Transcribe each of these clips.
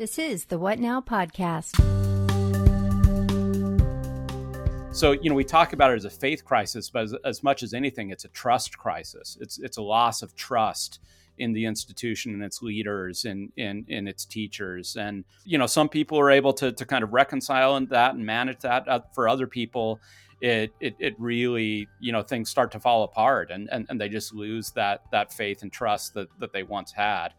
This is the What Now podcast. So, you know, we talk about it as a faith crisis, but as much as anything, it's a trust crisis. It's a loss of trust in the institution and its leaders and in its teachers. And, you know, some people are able to kind of reconcile in that and manage that. For other people, it really, you know, things start to fall apart and they just lose that faith and trust that they once had.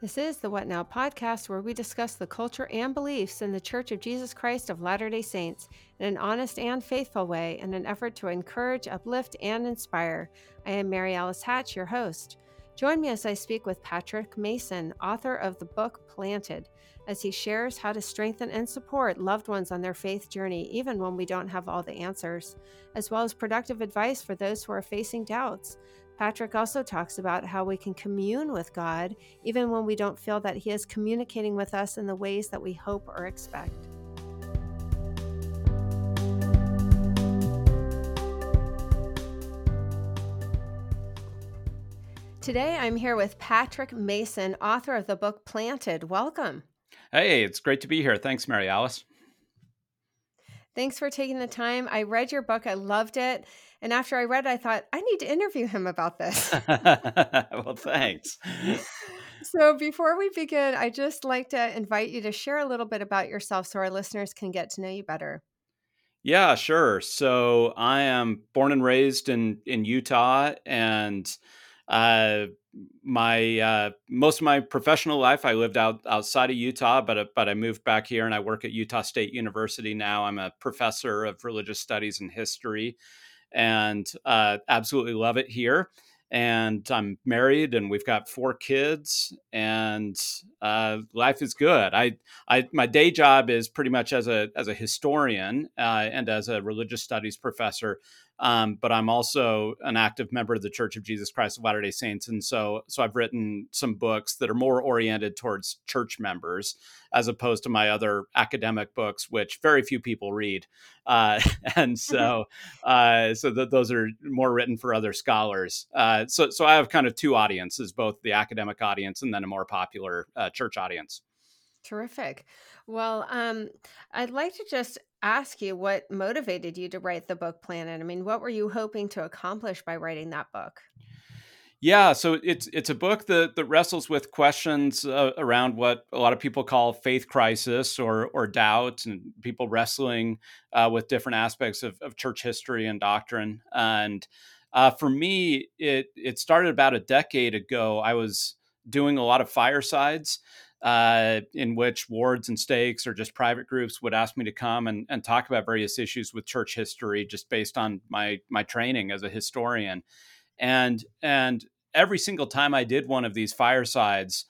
This is the What Now podcast, where we discuss the culture and beliefs in the Church of Jesus Christ of Latter-day Saints in an honest and faithful way in an effort to encourage, uplift, and inspire. I am Mary Alice Hatch, your host. Join me as I speak with Patrick Mason, author of the book Planted, as he shares how to strengthen and support loved ones on their faith journey, even when we don't have all the answers, as well as productive advice for those who are facing doubts. Patrick also talks about how we can commune with God, even when we don't feel that He is communicating with us in the ways that we hope or expect. Today, I'm here with Patrick Mason, author of the book Planted. Welcome. Hey, it's great to be here. Thanks, Mary Alice. Thanks for taking the time. I read your book. I loved it. And after I read it, I thought, I need to interview him about this. Well, thanks. So before we begin, I'd just like to invite you to share a little bit about yourself so our listeners can get to know you better. Yeah, sure. So I am born and raised in Utah, and most of my professional life, I lived outside of Utah, but I moved back here and I work at Utah State University now. I'm a professor of religious studies and history, and absolutely love it here. And I'm married and we've got 4 kids, and life is good. My day job is pretty much as a historian and as a religious studies professor. But I'm also an active member of the Church of Jesus Christ of Latter-day Saints. And so I've written some books that are more oriented towards church members, as opposed to my other academic books, which very few people read. So those are more written for other scholars. So I have kind of 2 audiences, both the academic audience and then a more popular church audience. Terrific. Well, I'd like to just ask you what motivated you to write the book Planted. I mean, what were you hoping to accomplish by writing that book? Yeah, so it's a book that wrestles with questions around what a lot of people call faith crisis or doubt, and people wrestling with different aspects of church history and doctrine. And for me, it started about a decade ago. I was doing a lot of firesides, in which wards and stakes or just private groups would ask me to come and talk about various issues with church history, just based on my training as a historian. And every single time I did one of these firesides,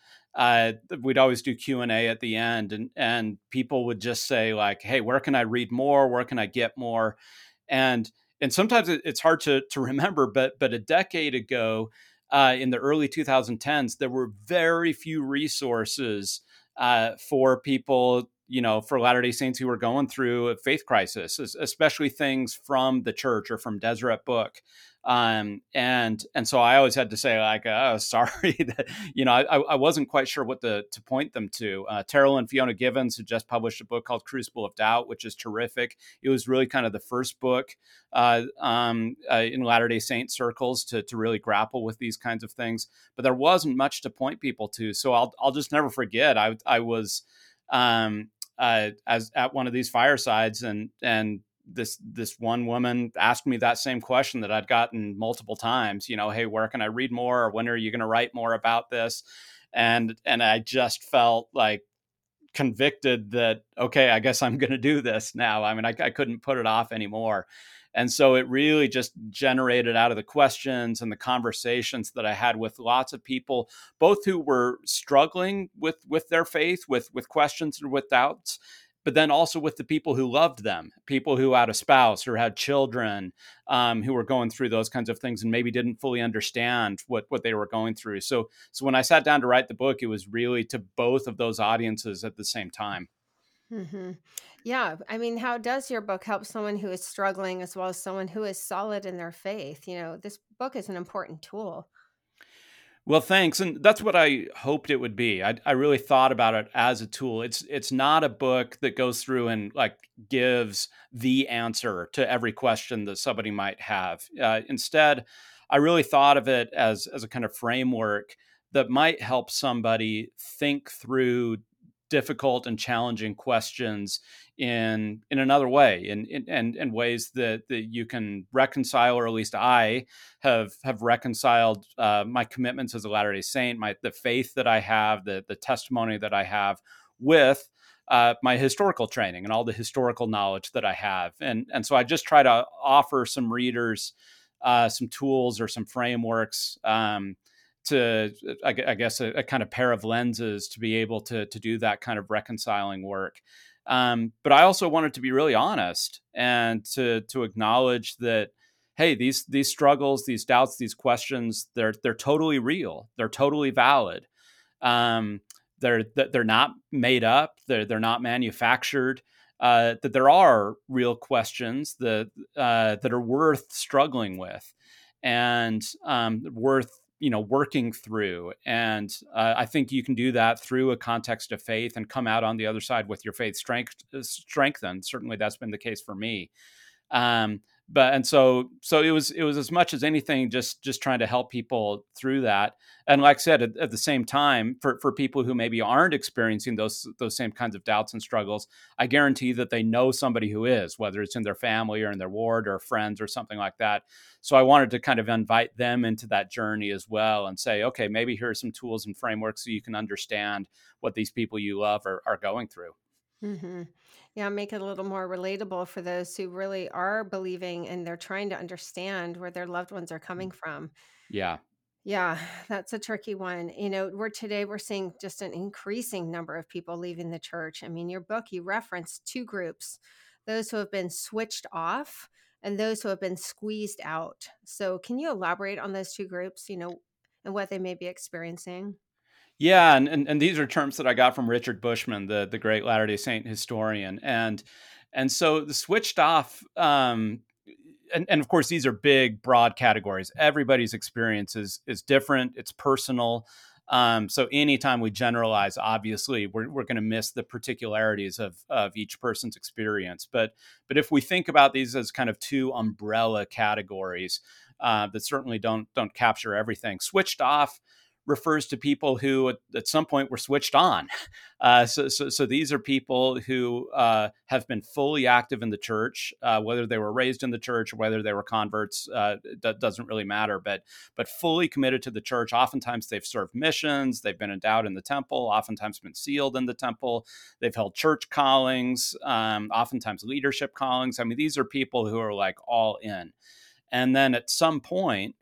we'd always do Q&A at the end, and people would just say like, hey, where can I read more? Where can I get more? And sometimes it's hard to remember, but a decade ago, in the early 2010s, there were very few resources for people, you know, for Latter-day Saints who were going through a faith crisis, especially things from the church or from Deseret Book. And so I always had to say like, oh, sorry, that, you know, I wasn't quite sure what to point them to. Terrell and Fiona Givens had just published a book called Crucible of Doubt, which is terrific. It was really kind of the first book in Latter-day Saint circles to really grapple with these kinds of things. But there wasn't much to point people to. So I'll just never forget. I was as at one of these firesides, and this one woman asked me that same question that I'd gotten multiple times, you know, hey, where can I read more? Or when are you going to write more about this? And I just felt like convicted that, okay, I guess I'm going to do this now. I mean, I couldn't put it off anymore. And so it really just generated out of the questions and the conversations that I had with lots of people, both who were struggling with their faith, with questions and with doubts, but then also with the people who loved them, people who had a spouse or had children who were going through those kinds of things and maybe didn't fully understand what they were going through. So when I sat down to write the book, it was really to both of those audiences at the same time. Mm-hmm. Yeah. I mean, how does your book help someone who is struggling as well as someone who is solid in their faith? You know, this book is an important tool. Well, thanks. And that's what I hoped it would be. I really thought about it as a tool. It's not a book that goes through and like gives the answer to every question that somebody might have. Instead, I really thought of it as a kind of framework that might help somebody think through difficult and challenging questions in another way, in ways that you can reconcile, or at least I have reconciled my commitments as a Latter-day Saint, the faith that I have, the testimony that I have, with my historical training and all the historical knowledge that I have, and so I just try to offer some readers some tools or some frameworks. To, I guess, a kind of pair of lenses to be able to do that kind of reconciling work. But I also wanted to be really honest and to acknowledge that, hey, these struggles, these doubts, these questions, they're totally real. They're totally valid. They're not made up. They're not manufactured. That there are real questions that are worth struggling with and worth working through. And I think you can do that through a context of faith and come out on the other side with your faith strengthened. Certainly that's been the case for me. So it was as much as anything, just trying to help people through that. And like I said, at the same time, for people who maybe aren't experiencing those same kinds of doubts and struggles, I guarantee that they know somebody who is, whether it's in their family or in their ward or friends or something like that. So I wanted to kind of invite them into that journey as well and say, okay, maybe here are some tools and frameworks so you can understand what these people you love are going through. Mm-hmm. Yeah, make it a little more relatable for those who really are believing and they're trying to understand where their loved ones are coming from. Yeah. Yeah, that's a tricky one. Today we're seeing just an increasing number of people leaving the church. I mean, your book, you referenced two groups, those who have been switched off and those who have been squeezed out. So can you elaborate on those two groups, and what they may be experiencing? Yeah, and these are terms that I got from Richard Bushman, the great Latter-day Saint historian, and so the switched off, and of course these are big, broad categories. Everybody's experience is different. It's personal. So anytime we generalize, obviously we're going to miss the particularities of each person's experience. But if we think about these as kind of two umbrella categories that certainly don't capture everything, switched off refers to people who at some point were switched on. So these are people who have been fully active in the church, whether they were raised in the church or whether they were converts, that doesn't really matter, but fully committed to the church. Oftentimes they've served missions, they've been endowed in the temple, oftentimes been sealed in the temple, they've held church callings, oftentimes leadership callings. I mean, these are people who are like all in. And then at some point,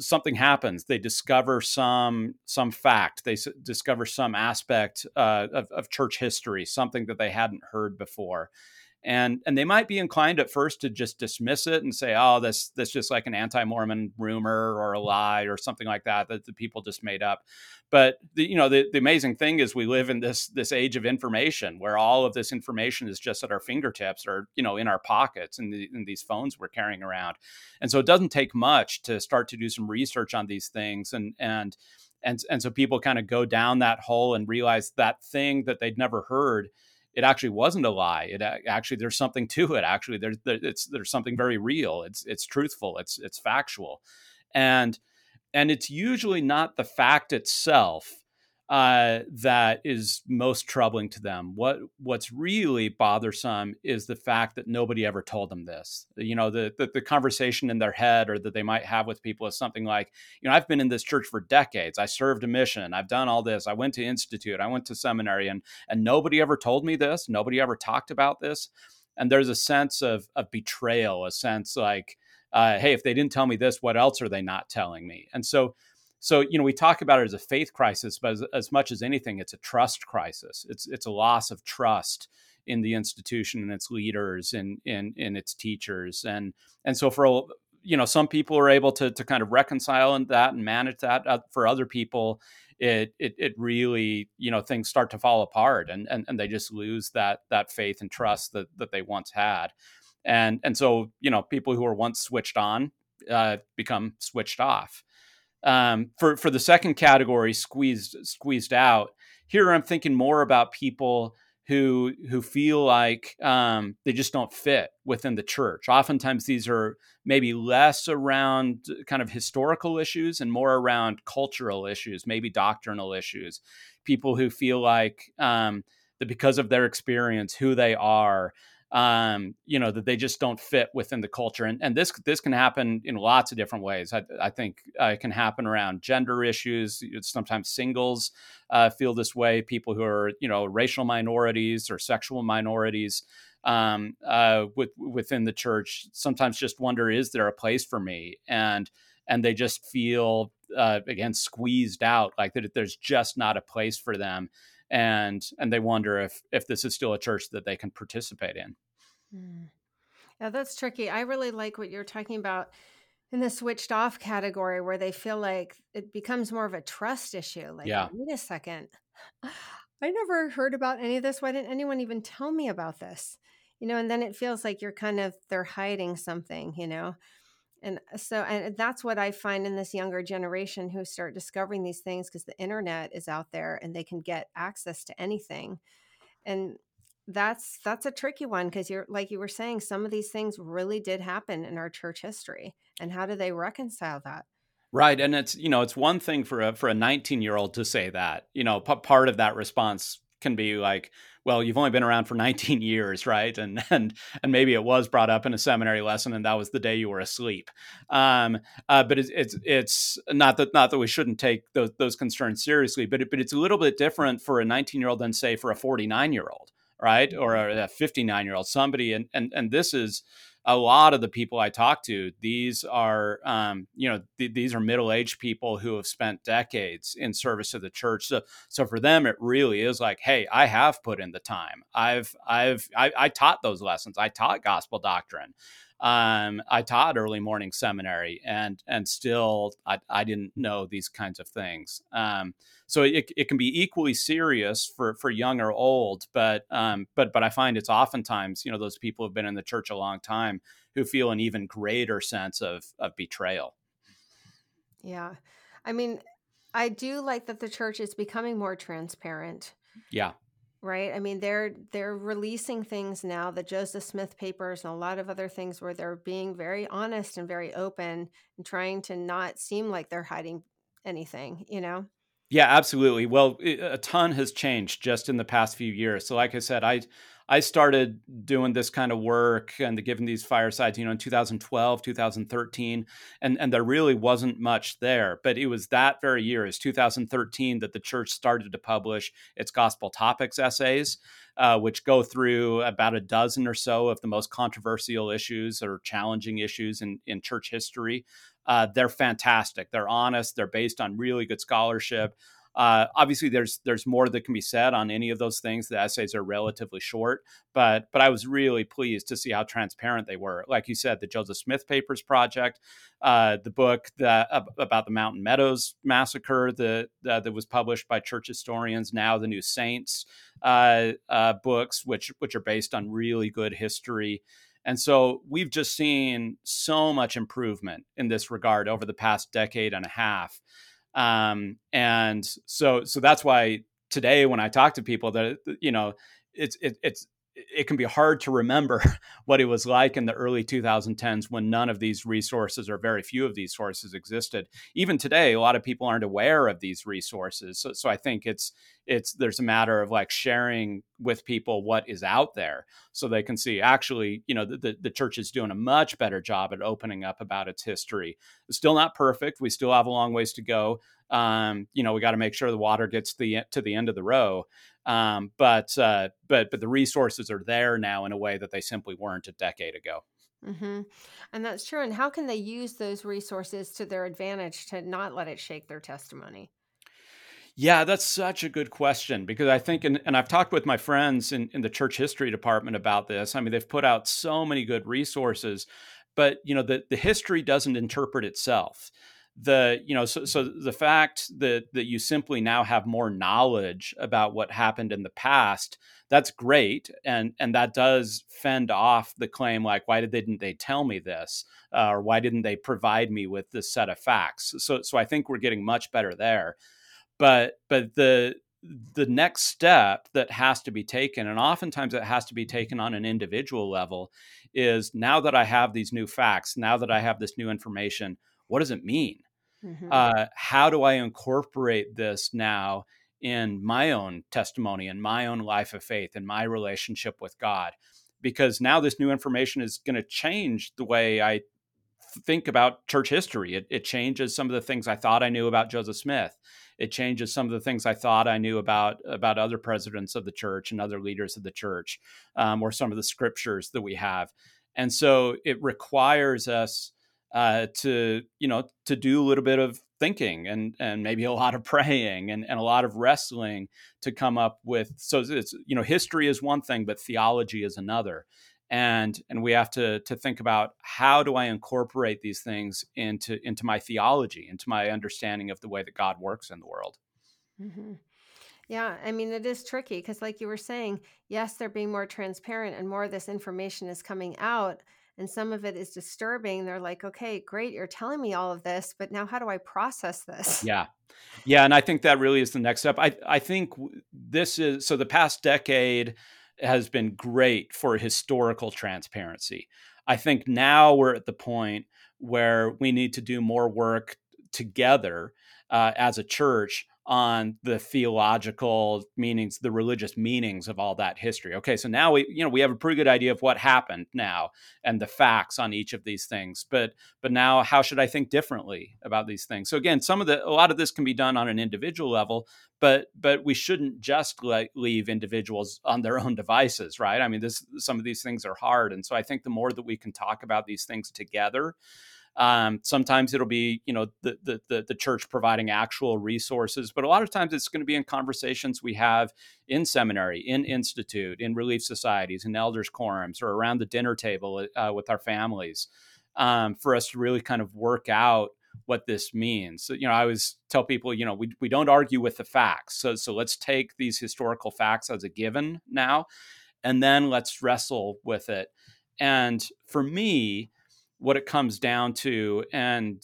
something happens. They discover some fact. They discover some aspect of church history, something that they hadn't heard before, and they might be inclined at first to just dismiss it and say, "Oh, that's just like an anti-Mormon rumor or a lie or something like that the people just made up." But the amazing thing is we live in this age of information where all of this information is just at our fingertips or in our pockets and in these phones we're carrying around, and so it doesn't take much to start to do some research on these things and so people kind of go down that hole and realize that thing that they'd never heard. It actually wasn't a lie. It actually, there's something to it. Actually, there's something very real. It's truthful. It's factual, and it's usually not the fact itself that is most troubling to them. What's really bothersome is the fact that nobody ever told them this. The conversation in their head or that they might have with people is something like, I've been in this church for decades. I served a mission. I've done all this. I went to institute. I went to seminary, and nobody ever told me this. Nobody ever talked about this. And there's a sense of betrayal, a sense like, hey, if they didn't tell me this, what else are they not telling me? And so, we talk about it as a faith crisis, but as much as anything, it's a trust crisis. It's a loss of trust in the institution and its leaders and in its teachers. And so for, some people are able to kind of reconcile that and manage that. For other people, it really, things start to fall apart and they just lose that faith and trust that they once had. And so, people who were once switched on become switched off. For the second category, squeezed out, here I'm thinking more about people who feel like they just don't fit within the church. Oftentimes these are maybe less around kind of historical issues and more around cultural issues, maybe doctrinal issues. People who feel like that because of their experience, who they are, that they just don't fit within the culture. And this can happen in lots of different ways. I think it can happen around gender issues. Sometimes singles feel this way. People who are, racial minorities or sexual minorities within the church sometimes just wonder, is there a place for me? And they just feel, again, squeezed out, like that there's just not a place for them. And they wonder if this is still a church that they can participate in. Yeah, that's tricky. I really like what you're talking about in the switched off category, where they feel like it becomes more of a trust issue. Like, yeah. Wait a second, I never heard about any of this. Why didn't anyone even tell me about this? And then it feels like they're hiding something, And so, and that's what I find in this younger generation who start discovering these things, because the internet is out there and they can get access to anything. And that's a tricky one, because like you were saying, some of these things really did happen in our church history. And how do they reconcile that? Right. And it's, it's one thing for a 19-year-old to say that, part of that response can be like, well, you've only been around for 19 years, right? And maybe it was brought up in a seminary lesson, and that was the day you were asleep. But it's not that we shouldn't take those concerns seriously, but it's a little bit different for a 19-year-old than, say, for a 49-year-old, right, or a 59-year-old. Somebody, and this is a lot of the people I talk to. These are, these are middle-aged people who have spent decades in service to the church. So for them, it really is like, hey, I have put in the time. I taught those lessons. I taught gospel doctrine. I taught early morning seminary, and still I didn't know these kinds of things. So it can be equally serious for young or old, but I find it's oftentimes, those people who've been in the church a long time who feel an even greater sense of betrayal. Yeah. I mean, I do like that the church is becoming more transparent. Yeah. Right. I mean, they're releasing things now, the Joseph Smith Papers and a lot of other things, where they're being very honest and very open and trying to not seem like they're hiding anything, Yeah, absolutely. Well, a ton has changed just in the past few years. So like I said, I started doing this kind of work and giving these firesides, in 2012, 2013, and there really wasn't much there. But it was that very year, is 2013, that the church started to publish its Gospel Topics essays, which go through about a dozen or so of the most controversial issues or challenging issues in church history. They're fantastic. They're honest. They're based on really good scholarship. Obviously, there's more that can be said on any of those things. The essays are relatively short, but I was really pleased to see how transparent they were. Like you said, the Joseph Smith Papers project, the book about the Mountain Meadows Massacre that was published by church historians, now the New Saints books, which are based on really good history. And so we've just seen so much improvement in this regard over the past decade and a half. And so that's why today, when I talk to people, that, it can be hard to remember what it was like in the early 2010s when none of these resources, or very few of these sources, existed. Even today, a lot of people aren't aware of these resources. So I think there's a matter of like sharing with people what is out there, so they can see, actually, the church is doing a much better job at opening up about its history. It's still not perfect. We still have a long ways to go. We got to make sure the water gets to the end of the row. But the resources are there now in a way that they simply weren't a decade ago. Mm-hmm. And that's true. And how can they use those resources to their advantage to not let it shake their testimony? Yeah, that's such a good question, because I think, and I've talked with my friends in the church history department about this. I mean, they've put out so many good resources, but the history doesn't interpret itself. So the fact that you simply now have more knowledge about what happened in the past, that's great. And that does fend off the claim, like, why didn't they tell me this? Or why didn't they provide me with this set of facts? So I think we're getting much better there. But the next step that has to be taken, and oftentimes it has to be taken on an individual level, is now that I have these new facts, now that I have this new information, what does it mean? Mm-hmm. How do I incorporate this now in my own testimony, in my own life of faith, in my relationship with God? Because now this new information is going to change the way I think about church history. It changes some of the things I thought I knew about Joseph Smith. It changes some of the things I thought I knew about other presidents of the church and other leaders of the church, or some of the scriptures that we have. And so it requires us to do a little bit of thinking and maybe a lot of praying and a lot of wrestling to come up with. So it's, history is one thing, but theology is another. And we have to think about, how do I incorporate these things into my theology, into my understanding of the way that God works in the world? Mm-hmm. Yeah, I mean, it is tricky because, like you were saying, yes, they're being more transparent and more of this information is coming out, and some of it is disturbing. They're like, okay, great, you're telling me all of this, but now how do I process this? Yeah, and I think that really is the next step. I think this is, so the past decade has been great for historical transparency. I think now we're at the point where we need to do more work together as a church on the theological meanings, the religious meanings of all that history. Okay, so now we have a pretty good idea of what happened now and the facts on each of these things. But now, how should I think differently about these things? So again, a lot of this can be done on an individual level, but we shouldn't just leave individuals on their own devices, right? I mean, some of these things are hard, and so I think the more that we can talk about these things together. Sometimes it'll be, the church providing actual resources, but a lot of times it's going to be in conversations we have in seminary, in institute, in relief societies, in elders quorums, or around the dinner table with our families, for us to really kind of work out what this means. So, I always tell people, we don't argue with the facts. So let's take these historical facts as a given now, and then let's wrestle with it. And for me, what it comes down to, and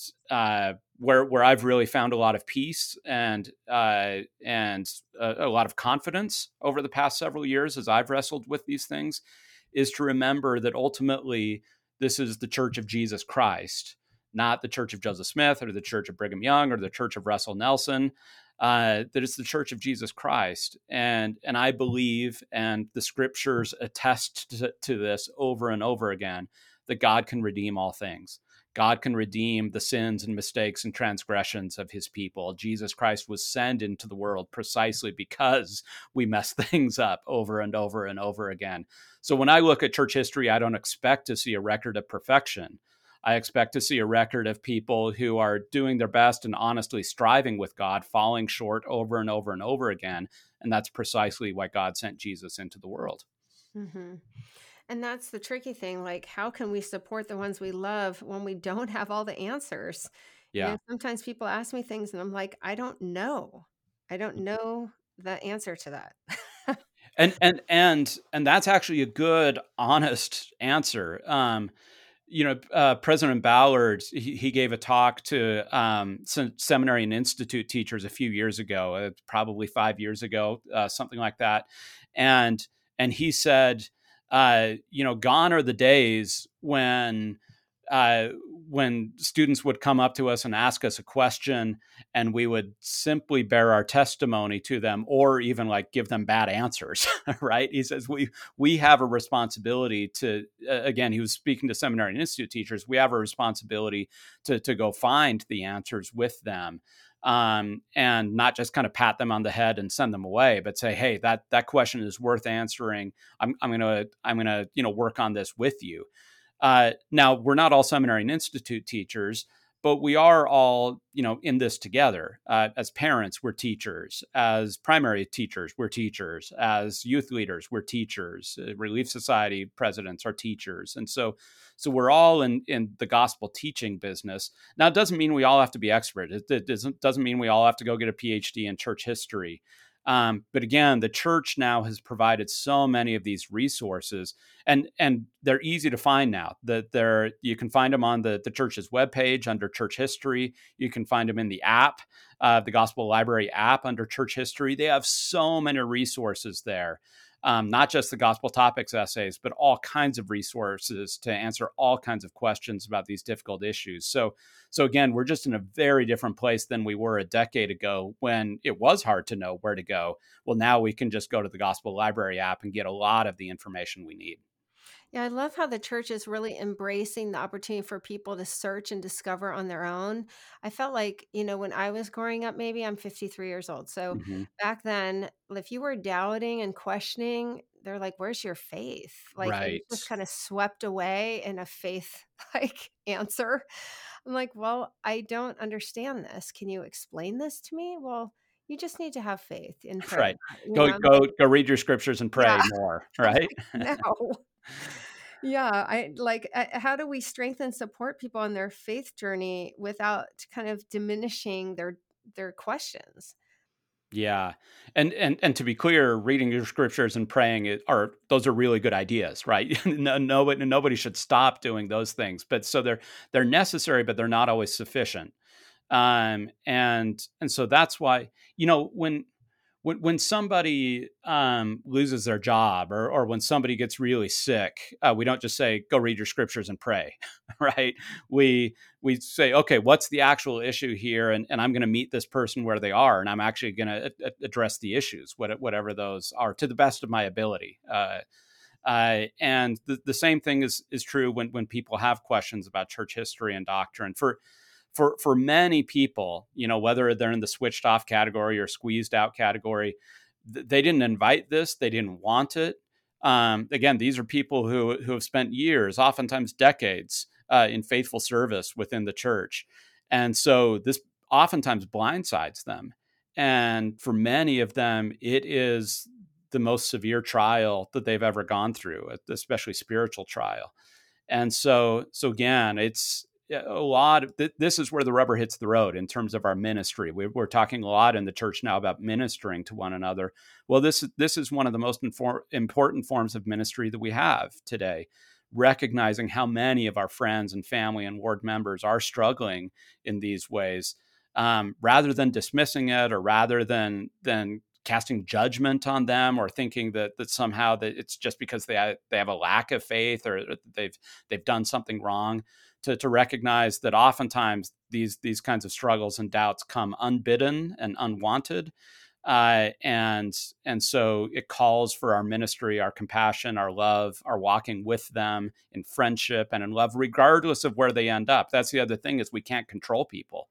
where I've really found a lot of peace and a lot of confidence over the past several years as I've wrestled with these things, is to remember that ultimately this is the Church of Jesus Christ, not the Church of Joseph Smith or the Church of Brigham Young or the Church of Russell Nelson. That it's the Church of Jesus Christ, and I believe, and the Scriptures attest to this over and over again, that God can redeem all things. God can redeem the sins and mistakes and transgressions of his people. Jesus Christ was sent into the world precisely because we mess things up over and over and over again. So when I look at church history, I don't expect to see a record of perfection. I expect to see a record of people who are doing their best and honestly striving with God, falling short over and over and over again. And that's precisely why God sent Jesus into the world. Mm-hmm. And that's the tricky thing. Like, how can we support the ones we love when we don't have all the answers? Yeah. Sometimes people ask me things and I'm like, I don't know. I don't know the answer to that. and that's actually a good, honest answer. President Ballard, he gave a talk to some seminary and institute teachers a few years ago, probably 5 years ago, something like that. And he said, gone are the days when students would come up to us and ask us a question and we would simply bear our testimony to them, or even like give them bad answers, right? He says, we have a responsibility to, again, he was speaking to seminary and institute teachers. We have a responsibility to go find the answers with them. And not just kind of pat them on the head and send them away, but say, hey, that question is worth answering. I'm gonna work on this with you. Now, we're not all seminary and institute teachers, but we are all, you know, in this together. As parents, we're teachers. As primary teachers, we're teachers. As youth leaders, we're teachers. Relief Society presidents are teachers. And so we're all in the gospel teaching business. Now, it doesn't mean we all have to be experts. It doesn't mean we all have to go get a PhD in church history. But again, the church now has provided so many of these resources, and they're easy to find now. You can find them on the church's webpage under church history. You can find them in the app, the Gospel Library app under church history. They have so many resources there, not just the Gospel Topics essays, but all kinds of resources to answer all kinds of questions about these difficult issues. So again, we're just in a very different place than we were a decade ago when it was hard to know where to go. Well, now we can just go to the Gospel Library app and get a lot of the information we need. Yeah, I love how the church is really embracing the opportunity for people to search and discover on their own. I felt like, you know, when I was growing up, maybe I'm 53 years old. So back then, if you were doubting and questioning, they're like, where's your faith? Like, Right. It just kind of swept away in a faith like answer. I'm like, well, I don't understand this. Can you explain this to me? Well, you just need to have faith in prayer. Right. Go read your scriptures and pray more. Right. No. Yeah. How do we strengthen and support people on their faith journey without kind of diminishing their questions? Yeah. And to be clear, reading your scriptures and praying those are really good ideas, right? Nobody should stop doing those things, but so they're necessary, but they're not always sufficient. And so that's why, you know, when somebody loses their job or when somebody gets really sick, we don't just say, go read your scriptures and pray, right? We say, okay, what's the actual issue here? And I'm going to meet this person where they are, and I'm actually going to address the issues, whatever those are, to the best of my ability. And the same thing is true when people have questions about church history and doctrine. For many people, you know, whether they're in the switched off category or squeezed out category, they didn't invite this. They didn't want it. Again, these are people who have spent years, oftentimes decades, in faithful service within the church. And so this oftentimes blindsides them. And for many of them, it is the most severe trial that they've ever gone through, especially spiritual trial. And so again, it's a lot of this is where the rubber hits the road in terms of our ministry. We're talking a lot in the church now about ministering to one another. Well, this is one of the most important forms of ministry that we have today, recognizing how many of our friends and family and ward members are struggling in these ways, rather than dismissing it or rather than casting judgment on them or thinking that somehow that it's just because they have a lack of faith or they've done something wrong. To recognize that oftentimes these kinds of struggles and doubts come unbidden and unwanted, and so it calls for our ministry, our compassion, our love, our walking with them in friendship and in love, regardless of where they end up. That's the other thing, is we can't control people.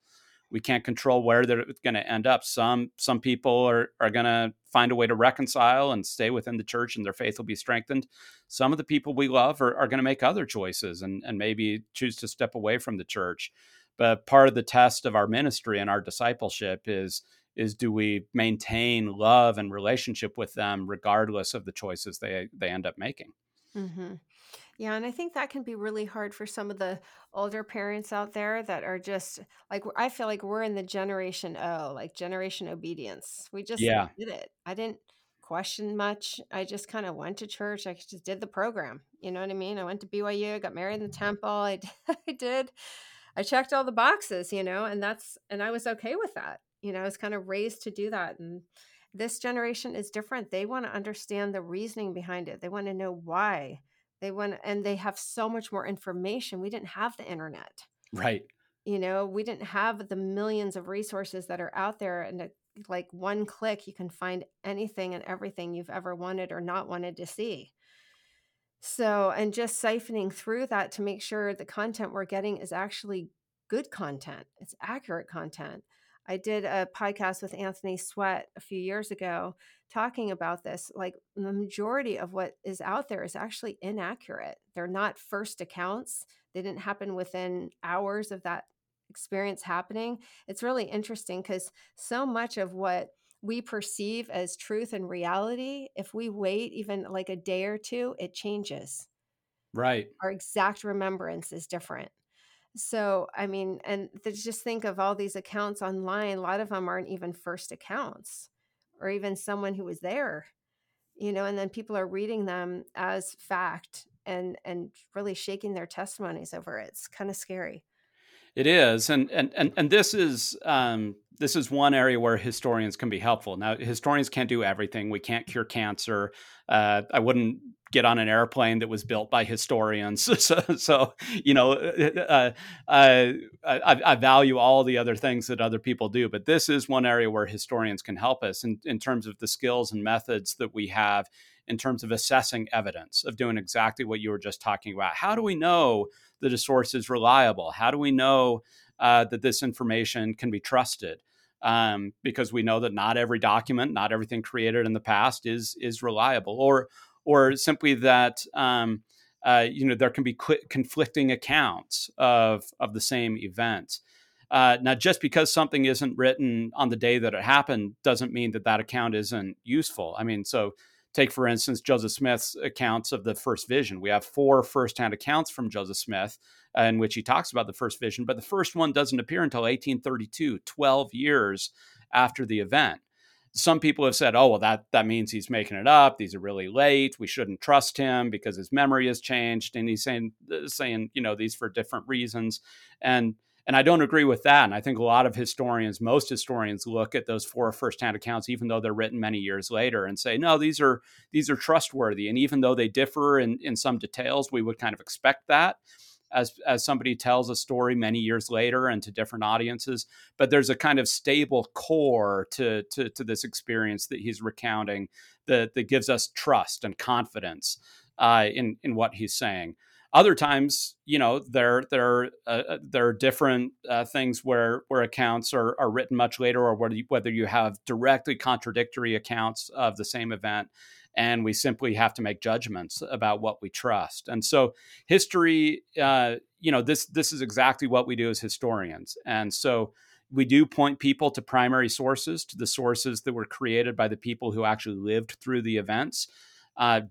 We can't control where they're going to end up. Some people are going to find a way to reconcile and stay within the church, and their faith will be strengthened. Some of the people we love are going to make other choices and maybe choose to step away from the church. But part of the test of our ministry and our discipleship is do we maintain love and relationship with them regardless of the choices they end up making? Mm-hmm. Yeah. And I think that can be really hard for some of the older parents out there that are just like, I feel like we're in the generation O, like generation obedience. We just did it. I didn't question much. I just kind of went to church. I just did the program. You know what I mean? I went to BYU, got married in the temple. I checked all the boxes, you know, and I was okay with that. You know, I was kind of raised to do that. And this generation is different. They want to understand the reasoning behind it. They want to know why. And they have so much more information. We didn't have the internet. Right. You know, we didn't have the millions of resources that are out there. And like one click, you can find anything and everything you've ever wanted or not wanted to see. So, and just siphoning through that to make sure the content we're getting is actually good content. It's accurate content. I did a podcast with Anthony Sweat a few years ago talking about this. Like, the majority of what is out there is actually inaccurate. They're not first accounts. They didn't happen within hours of that experience happening, it's really interesting because so much of what we perceive as truth and reality, if we wait even like a day or two, it changes. Right. Our exact remembrance is different. So, I mean, and just think of all these accounts online. A lot of them aren't even first accounts or even someone who was there, you know, and then people are reading them as fact and really shaking their testimonies over it. It's kind of scary. It is. And this is one area where historians can be helpful. Now, historians can't do everything. We can't cure cancer. I wouldn't get on an airplane that was built by historians. So you know, I value all the other things that other people do, but this is one area where historians can help us in terms of the skills and methods that we have in terms of assessing evidence, of doing exactly what you were just talking about. How do we know that a source is reliable? How do we know that this information can be trusted? Because we know that not every document, not everything created in the past is reliable, or simply that you know, there can be conflicting accounts of the same events. Now, just because something isn't written on the day that it happened doesn't mean that that account isn't useful. I mean, so take, for instance, Joseph Smith's accounts of the first vision. We have 4 firsthand accounts from Joseph Smith in which he talks about the first vision, but the first one doesn't appear until 1832, 12 years after the event. Some people have said, oh, well, that means he's making it up. These are really late. We shouldn't trust him because his memory has changed. And he's saying, you know, these for different reasons. And I don't agree with that. And I think a lot of historians, most historians, look at those 4 firsthand accounts, even though they're written many years later, and say, no, these are trustworthy. And even though they differ in some details, we would kind of expect that as somebody tells a story many years later and to different audiences. But there's a kind of stable core to this experience that he's recounting that gives us trust and confidence in what he's saying. Other times, you know, there are different things where accounts are written much later, or whether you have directly contradictory accounts of the same event, and we simply have to make judgments about what we trust. And so, history, you know, this is exactly what we do as historians. And so, we do point people to primary sources, to the sources that were created by the people who actually lived through the events.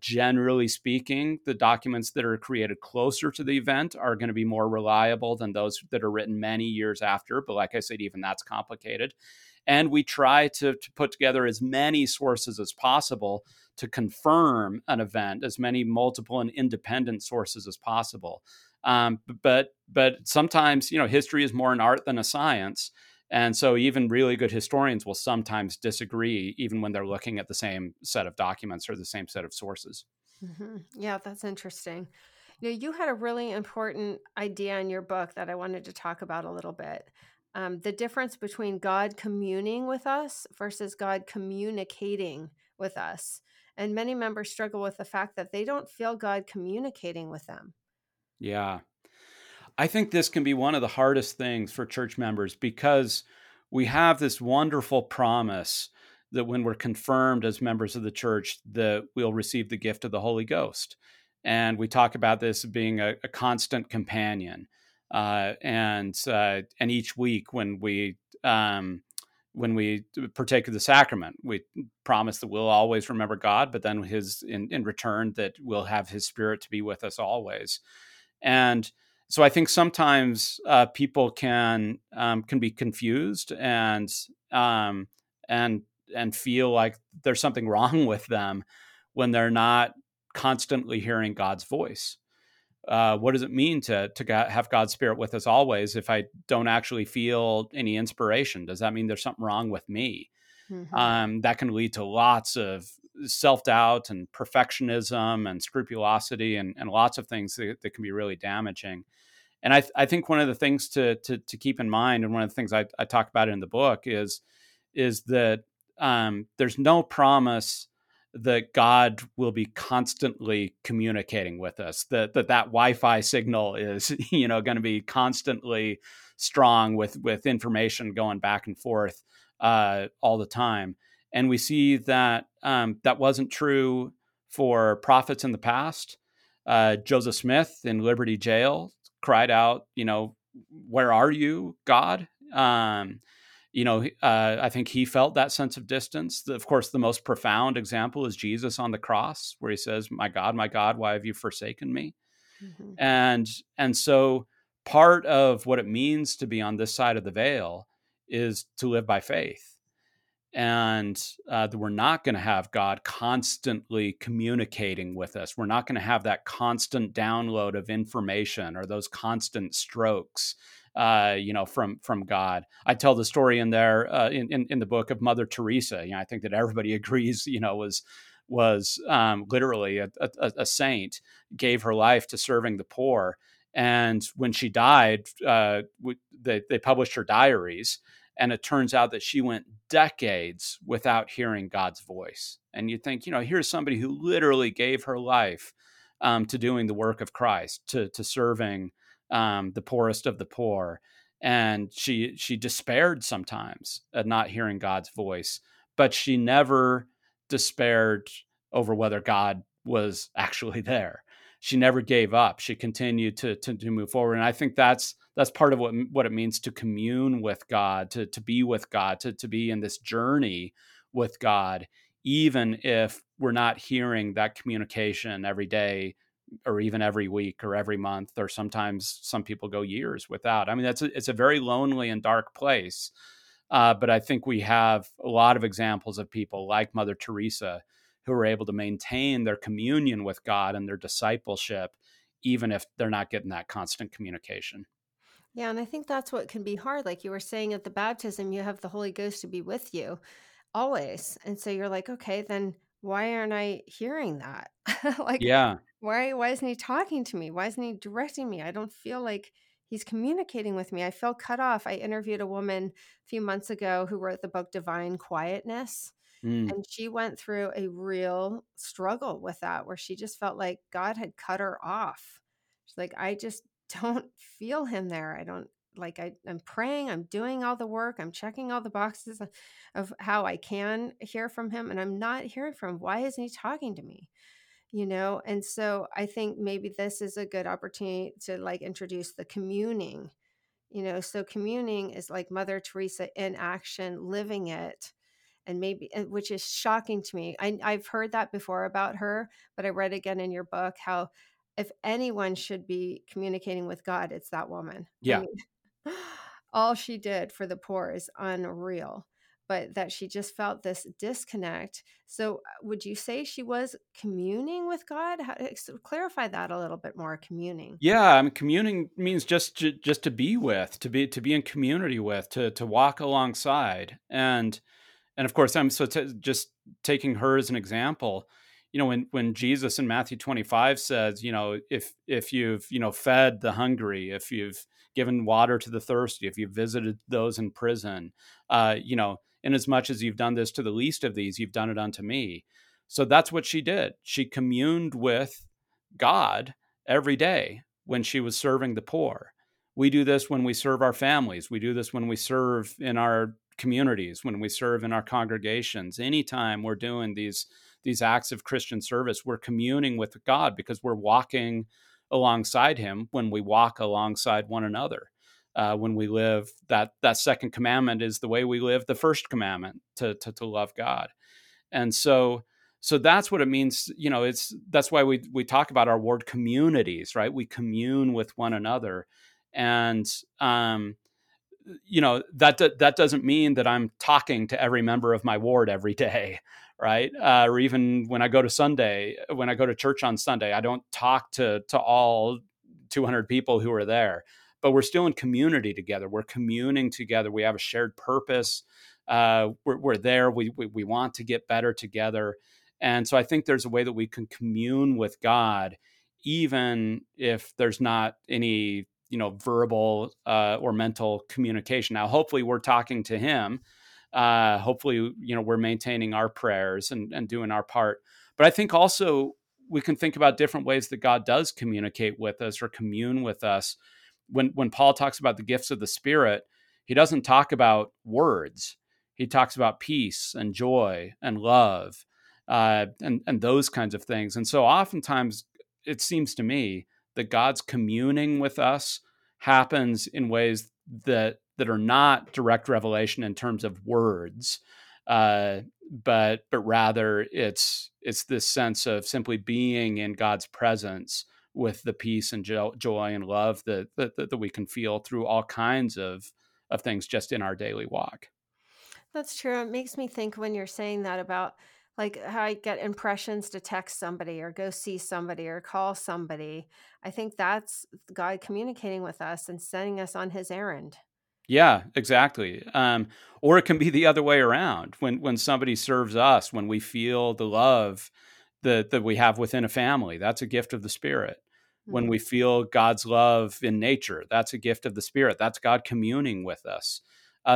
Generally speaking, the documents that are created closer to the event are going to be more reliable than those that are written many years after. But like I said, even that's complicated. And we try to put together as many sources as possible to confirm an event, as many multiple and independent sources as possible. But sometimes, you know, history is more an art than a science. And so even really good historians will sometimes disagree, even when they're looking at the same set of documents or the same set of sources. Mm-hmm. Yeah, that's interesting. You know, you had a really important idea in your book that I wanted to talk about a little bit. The difference between God communing with us versus God communicating with us. And many members struggle with the fact that they don't feel God communicating with them. Yeah. I think this can be one of the hardest things for church members, because we have this wonderful promise that when we're confirmed as members of the church, that we'll receive the gift of the Holy Ghost. And we talk about this being a constant companion. And each week when we partake of the sacrament, we promise that we'll always remember God, but then in return that we'll have his Spirit to be with us always. And so I think sometimes people can be confused and feel like there's something wrong with them when they're not constantly hearing God's voice. What does it mean to have God's Spirit with us always if I don't actually feel any inspiration? Does that mean there's something wrong with me? Mm-hmm. That can lead to lots of self-doubt and perfectionism and scrupulosity and lots of things that can be really damaging. And I think one of the things to keep in mind, and one of the things I talk about in the book is that there's no promise that God will be constantly communicating with us, that Wi-Fi signal is, you know, going to be constantly strong with information going back and forth all the time. And we see that that wasn't true for prophets in the past. Joseph Smith in Liberty Jail cried out, you know, where are you, God? I think he felt that sense of distance. Of course, the most profound example is Jesus on the cross, where he says, my God, why have you forsaken me?" Mm-hmm. And so part of what it means to be on this side of the veil is to live by faith. And that we're not going to have God constantly communicating with us. We're not going to have that constant download of information or those constant strokes, from God. I tell the story in there in the book of Mother Teresa. I think that everybody agrees, was literally a saint, gave her life to serving the poor. And when she died, they published her diaries. And it turns out that she went decades without hearing God's voice. And you think, here's somebody who literally gave her life to doing the work of Christ, to serving the poorest of the poor. And she despaired sometimes at not hearing God's voice, but she never despaired over whether God was actually there. She never gave up. She continued to move forward. And I think that's part of what it means to commune with God, to be with God, to be in this journey with God, even if we're not hearing that communication every day or even every week or every month, or sometimes some people go years without. I mean, it's a very lonely and dark place. But I think we have a lot of examples of people like Mother Teresa who are able to maintain their communion with God and their discipleship, even if they're not getting that constant communication. Yeah, and I think that's what can be hard. Like you were saying at the baptism, you have the Holy Ghost to be with you always. And so you're like, okay, then why aren't I hearing that? Why isn't he talking to me? Why isn't he directing me? I don't feel like he's communicating with me. I feel cut off. I interviewed a woman a few months ago who wrote the book Divine Quietness. And she went through a real struggle with that, where she just felt like God had cut her off. She's like, I just don't feel him there. I don't like, I'm praying, I'm doing all the work, I'm checking all the boxes of how I can hear from him, and I'm not hearing from him. Why isn't he talking to me? And so I think maybe this is a good opportunity to like introduce the communing, so communing is like Mother Teresa in action, living it. And maybe, which is shocking to me. I've heard that before about her, but I read again in your book how if anyone should be communicating with God, it's that woman. Yeah. I mean, all she did for the poor is unreal, but that she just felt this disconnect. So would you say she was communing with God? Clarify that a little bit more, communing. Yeah, I mean, communing means just to be with, to be in community with, to walk alongside. And of course, just taking her as an example, when Jesus in Matthew 25 says, if you've, fed the hungry, if you've given water to the thirsty, if you've visited those in prison, in as much as you've done this to the least of these, you've done it unto me. So that's what she did. She communed with God every day when she was serving the poor. We do this when we serve our families. We do this when we serve in our communities, when we serve in our congregations. Anytime we're doing these acts of Christian service, we're communing with God because we're walking alongside him when we walk alongside one another. When we live that second commandment is the way we live the first commandment, to love God. And so that's what it means. That's why we talk about our word communities, right? We commune with one another. And that doesn't mean that I'm talking to every member of my ward every day, right? Or even when I go to church on Sunday, I don't talk to all 200 people who are there, but we're still in community together. We're communing together. We have a shared purpose. We're there. We want to get better together. And so I think there's a way that we can commune with God, even if there's not any verbal or mental communication. Now, hopefully we're talking to him. Hopefully, we're maintaining our prayers and doing our part. But I think also we can think about different ways that God does communicate with us or commune with us. When Paul talks about the gifts of the Spirit, he doesn't talk about words. He talks about peace and joy and love and those kinds of things. And so oftentimes it seems to me that God's communing with us happens in ways that are not direct revelation in terms of words, but rather it's this sense of simply being in God's presence with the peace and joy and love that we can feel through all kinds of things just in our daily walk. That's true. It makes me think when you're saying that about like how I get impressions to text somebody or go see somebody or call somebody. I think that's God communicating with us and sending us on his errand. Yeah, exactly. Or it can be the other way around. When somebody serves us, when we feel the love that we have within a family, that's a gift of the Spirit. Mm-hmm. When we feel God's love in nature, that's a gift of the Spirit. That's God communing with us.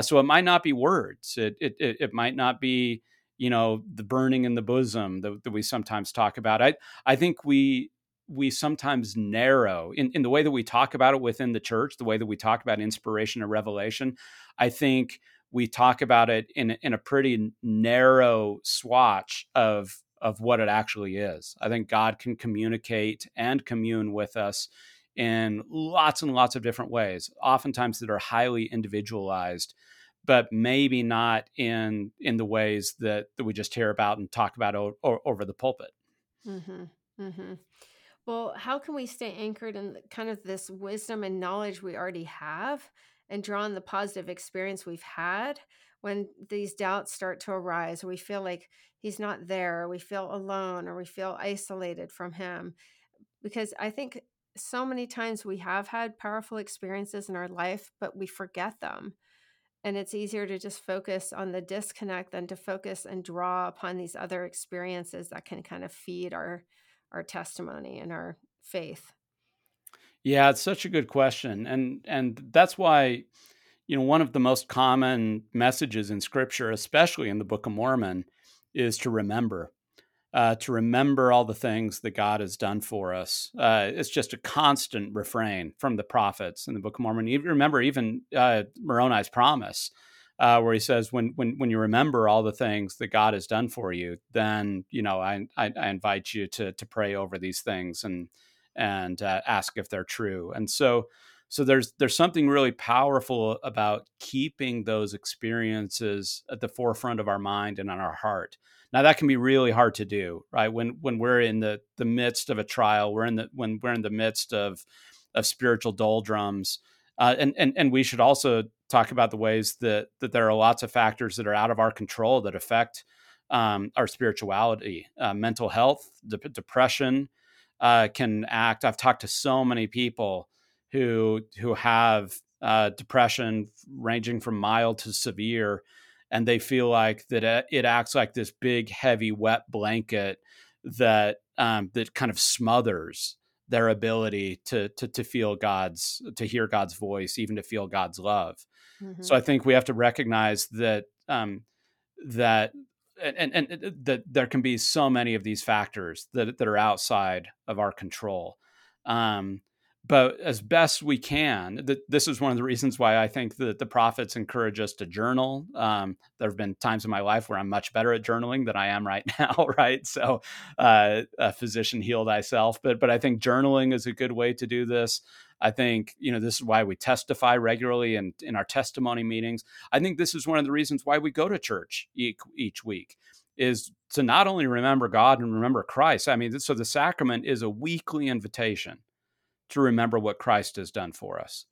So it might not be words. It might not be, the burning in the bosom that we sometimes talk about. I think we sometimes narrow in the way that we talk about it within the church, the way that we talk about inspiration and revelation. I think we talk about it in a pretty narrow swatch of what it actually is. I think God can communicate and commune with us in lots and lots of different ways, oftentimes that are highly individualized, but maybe not in the ways that we just hear about and talk about over the pulpit. Mm-hmm. Mm-hmm. Well, how can we stay anchored in kind of this wisdom and knowledge we already have and draw on the positive experience we've had when these doubts start to arise, or we feel like he's not there, or we feel alone, or we feel isolated from him? Because I think so many times we have had powerful experiences in our life, but we forget them. And it's easier to just focus on the disconnect than to focus and draw upon these other experiences that can kind of feed our testimony and our faith. Yeah, it's such a good question. And that's why, one of the most common messages in Scripture, especially in the Book of Mormon, is to remember. To remember all the things that God has done for us. It's just a constant refrain from the prophets in the Book of Mormon. You remember even Moroni's promise, where he says, when you remember all the things that God has done for you, then, I invite you to pray over these things and ask if they're true. And so there's something really powerful about keeping those experiences at the forefront of our mind and on our heart. Now that can be really hard to do, right? When we're in the midst of a trial, when we're in the midst of spiritual doldrums, and we should also talk about the ways that there are lots of factors that are out of our control that affect our spirituality, mental health, depression can act. I've talked to so many people who have depression ranging from mild to severe. And they feel like that it acts like this big, heavy, wet blanket that kind of smothers their ability to feel to hear God's voice, even to feel God's love. Mm-hmm. So I think we have to recognize that that there can be so many of these factors that are outside of our control. But as best we can, this is one of the reasons why I think that the prophets encourage us to journal. There have been times in my life where I'm much better at journaling than I am right now, right? So a physician, heal thyself. But I think journaling is a good way to do this. I think, this is why we testify regularly and in our testimony meetings. I think this is one of the reasons why we go to church each week, is to not only remember God and remember Christ. I mean, so the sacrament is a weekly invitation to remember what Christ has done for us.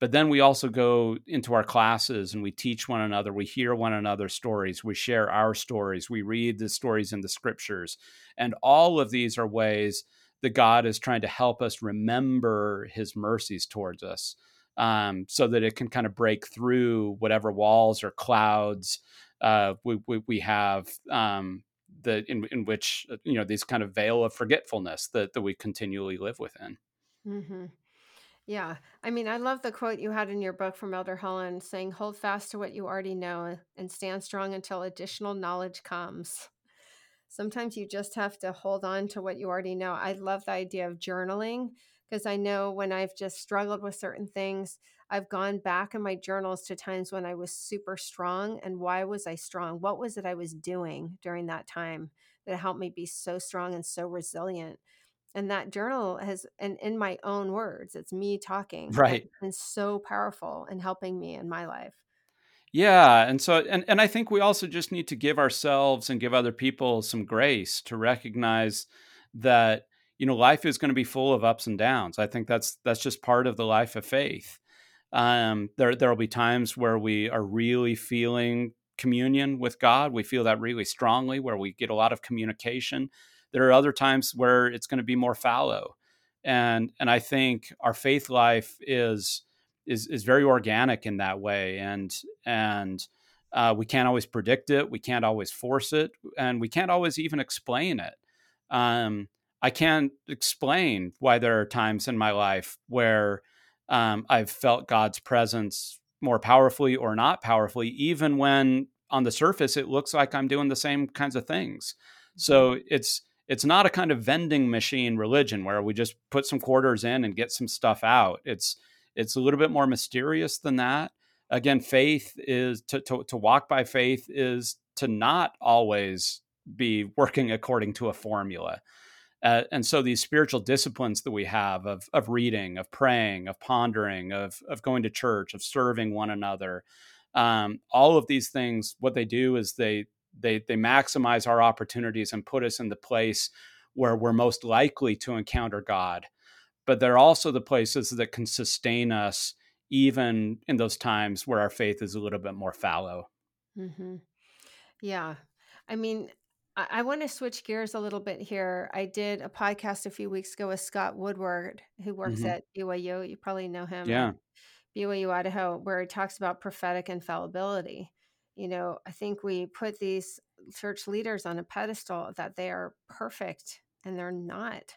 But then we also go into our classes and we teach one another, we hear one another's stories, we share our stories, we read the stories in the Scriptures. And all of these are ways that God is trying to help us remember his mercies towards us, so that it can kind of break through whatever walls or clouds we have, in which, these kind of veil of forgetfulness that we continually live within. Mm-hmm. Yeah. I mean, I love the quote you had in your book from Elder Holland saying, "Hold fast to what you already know and stand strong until additional knowledge comes." Sometimes you just have to hold on to what you already know. I love the idea of journaling, because I know when I've just struggled with certain things, I've gone back in my journals to times when I was super strong. And why was I strong? What was it I was doing during that time that helped me be so strong and so resilient? And that journal has, and in my own words, it's me talking. Right. And so powerful in helping me in my life. Yeah. And so, and I think we also just need to give ourselves and give other people some grace to recognize that, you know, life is going to be full of ups and downs. I think that's just part of the life of faith. There'll be times where we are really feeling communion with God. We feel that really strongly, where we get a lot of communication. There are other times where it's going to be more fallow. And I think our faith life is very organic in that way. And we can't always predict it. We can't always force it. And we can't always even explain it. I can't explain why there are times in my life where I've felt God's presence more powerfully or not powerfully, even when on the surface, it looks like I'm doing the same kinds of things. So it's not a kind of vending machine religion where we just put some quarters in and get some stuff out. It's a little bit more mysterious than that. Again, faith is to walk by faith is to not always be working according to a formula. And so these spiritual disciplines that we have of reading, of praying, of pondering, of going to church, of serving one another, all of these things, what they do is they maximize our opportunities and put us in the place where we're most likely to encounter God. But they're also the places that can sustain us even in those times where our faith is a little bit more fallow. Mm-hmm. Yeah. I mean, I want to switch gears a little bit here. I did a podcast a few weeks ago with Scott Woodward, who works at BYU. You probably know him. Yeah. BYU Idaho, where he talks about prophetic infallibility. You know, I think we put these church leaders on a pedestal that they are perfect, and they're not.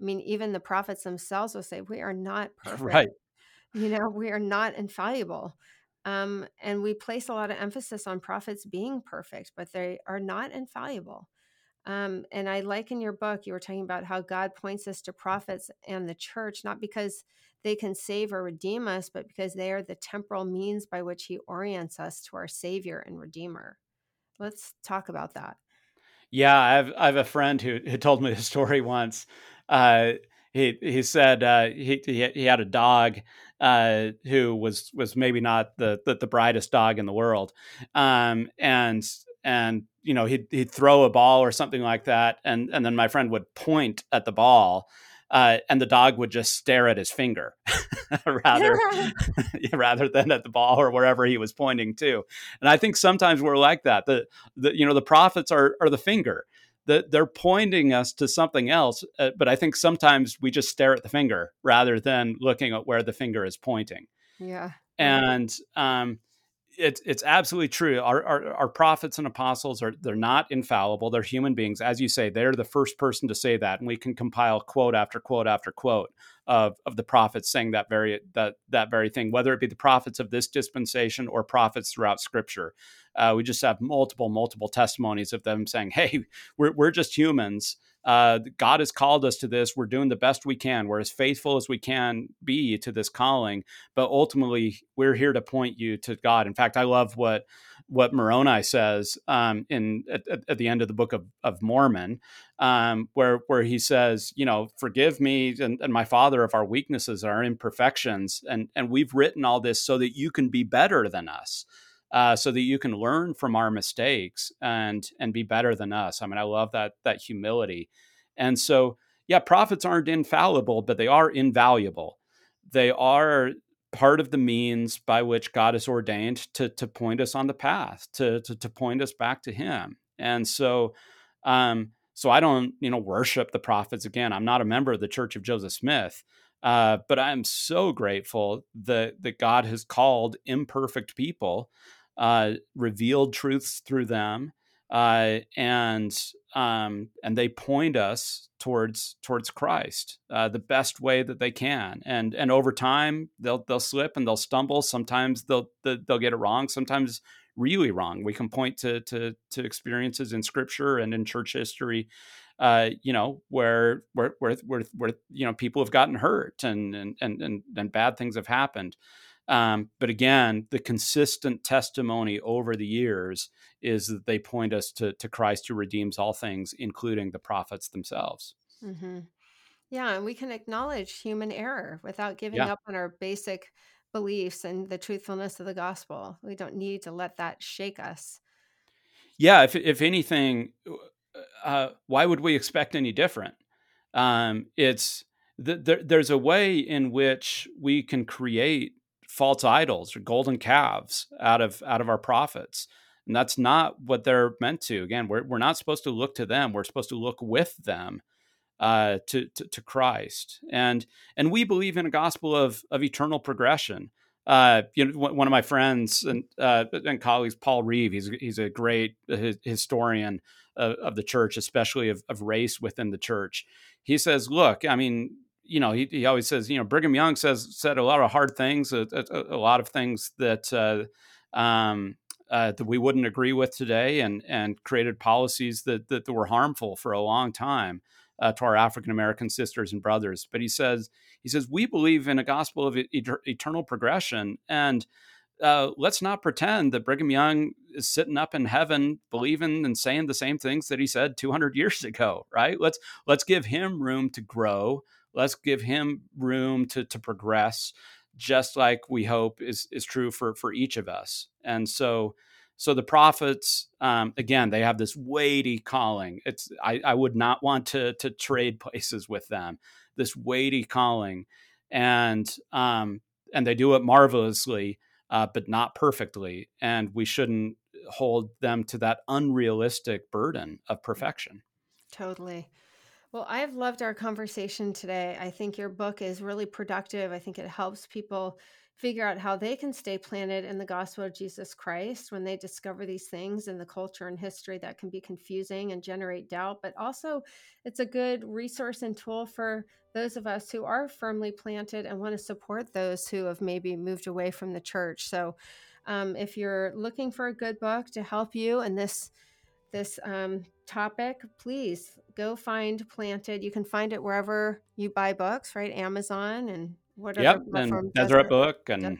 I mean, even the prophets themselves will say, we are not perfect. Right. You know, we are not infallible. And we place a lot of emphasis on prophets being perfect, but they are not infallible. And I like in your book, you were talking about how God points us to prophets and the church, not because they can save or redeem us, but because they are the temporal means by which he orients us to our Savior and Redeemer. Let's talk about that. Yeah, I have a friend who told me a story once. He said he had a dog who was maybe not the brightest dog in the world, and you know he'd throw a ball or something like that, and then my friend would point at the ball, and the dog would just stare at his finger rather than at the ball or wherever he was pointing to. And I think sometimes we're like that. The prophets are the finger. They're pointing us to something else, but I think sometimes we just stare at the finger rather than looking at where the finger is pointing. Yeah, and it's absolutely true. Our prophets and apostles they're not infallible. They're human beings, as you say. They're the first person to say that, and we can compile quote after quote after quote of the prophets saying that very thing, whether it be the prophets of this dispensation or prophets throughout Scripture. We just have multiple testimonies of them saying, hey, we're just humans. God has called us to this. We're doing the best we can. We're as faithful as we can be to this calling. But ultimately, we're here to point you to God. In fact, I love what Moroni says at the end of the Book of Mormon, where he says, you know, forgive me and my Father if our weaknesses, our imperfections, and we've written all this so that you can be better than us. So that you can learn from our mistakes and be better than us. I mean, I love that humility. And so, yeah, prophets aren't infallible, but they are invaluable. They are part of the means by which God has ordained to point us on the path, to point us back to Him. And so, so I don't, worship the prophets. Again, I'm not a member of the Church of Joseph Smith. But I'm so grateful that God has called imperfect people, revealed truths through them, and they point us towards Christ the best way that they can. And over time they'll slip and they'll stumble. Sometimes they'll get it wrong. Sometimes really wrong. We can point to experiences in Scripture and in church history, where people have gotten hurt and bad things have happened. But again, the consistent testimony over the years is that they point us to Christ who redeems all things, including the prophets themselves. Mm-hmm. Yeah, and we can acknowledge human error without giving up on our basic beliefs and the truthfulness of the gospel. We don't need to let that shake us. Yeah, if anything, why would we expect any different? There's a way in which we can create false idols or golden calves out of our prophets. And that's not what they're meant to. Again, we're not supposed to look to them. We're supposed to look with them to Christ. And we believe in a gospel of eternal progression. One of my friends and colleagues, Paul Reeve, he's a great historian of the church, especially of race within the church. He says, look, I mean, he always says, Brigham Young said a lot of hard things, a lot of things that that we wouldn't agree with today, and created policies that were harmful for a long time to our African American sisters and brothers. But he says we believe in a gospel of eternal progression, and let's not pretend that Brigham Young is sitting up in heaven believing and saying the same things that he said 200 years ago, right? Let's give him room to grow. Let's give him room to progress, just like we hope is true for each of us. And so the prophets, again, they have this weighty calling. It's I would not want to trade places with them. This weighty calling, and they do it marvelously, but not perfectly. And we shouldn't hold them to that unrealistic burden of perfection. Totally. Well, I've loved our conversation today. I think your book is really productive. I think it helps people figure out how they can stay planted in the gospel of Jesus Christ when they discover these things in the culture and history that can be confusing and generate doubt. But also, it's a good resource and tool for those of us who are firmly planted and want to support those who have maybe moved away from the church. So if you're looking for a good book to help you in this topic, please go find Planted. You can find it wherever you buy books, right? Amazon and whatever. Yep, and Deseret Book. Yeah.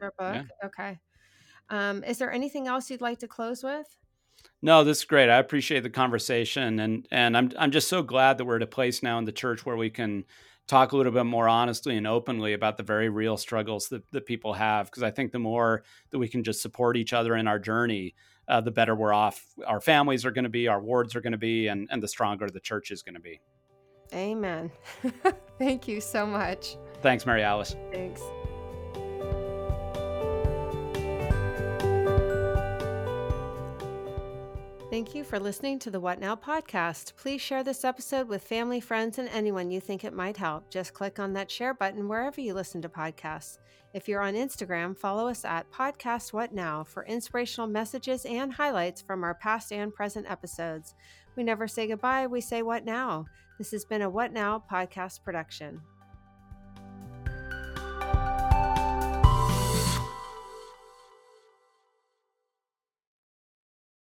Okay. Is there anything else you'd like to close with? No, this is great. I appreciate the conversation, and I'm just so glad that we're at a place now in the church where we can talk a little bit more honestly and openly about the very real struggles that people have. Because I think the more that we can just support each other in our journey, the better we're off. Our families are going to be, our wards are going to be, and the stronger the church is going to be. Amen. Thank you so much. Thanks, Mary Alice. Thanks. Thank you for listening to the What Now podcast. Please share this episode with family, friends, and anyone you think it might help. Just click on that share button wherever you listen to podcasts. If you're on Instagram, follow us at Podcast What Now for inspirational messages and highlights from our past and present episodes. We never say goodbye, we say what now. This has been a What Now podcast production.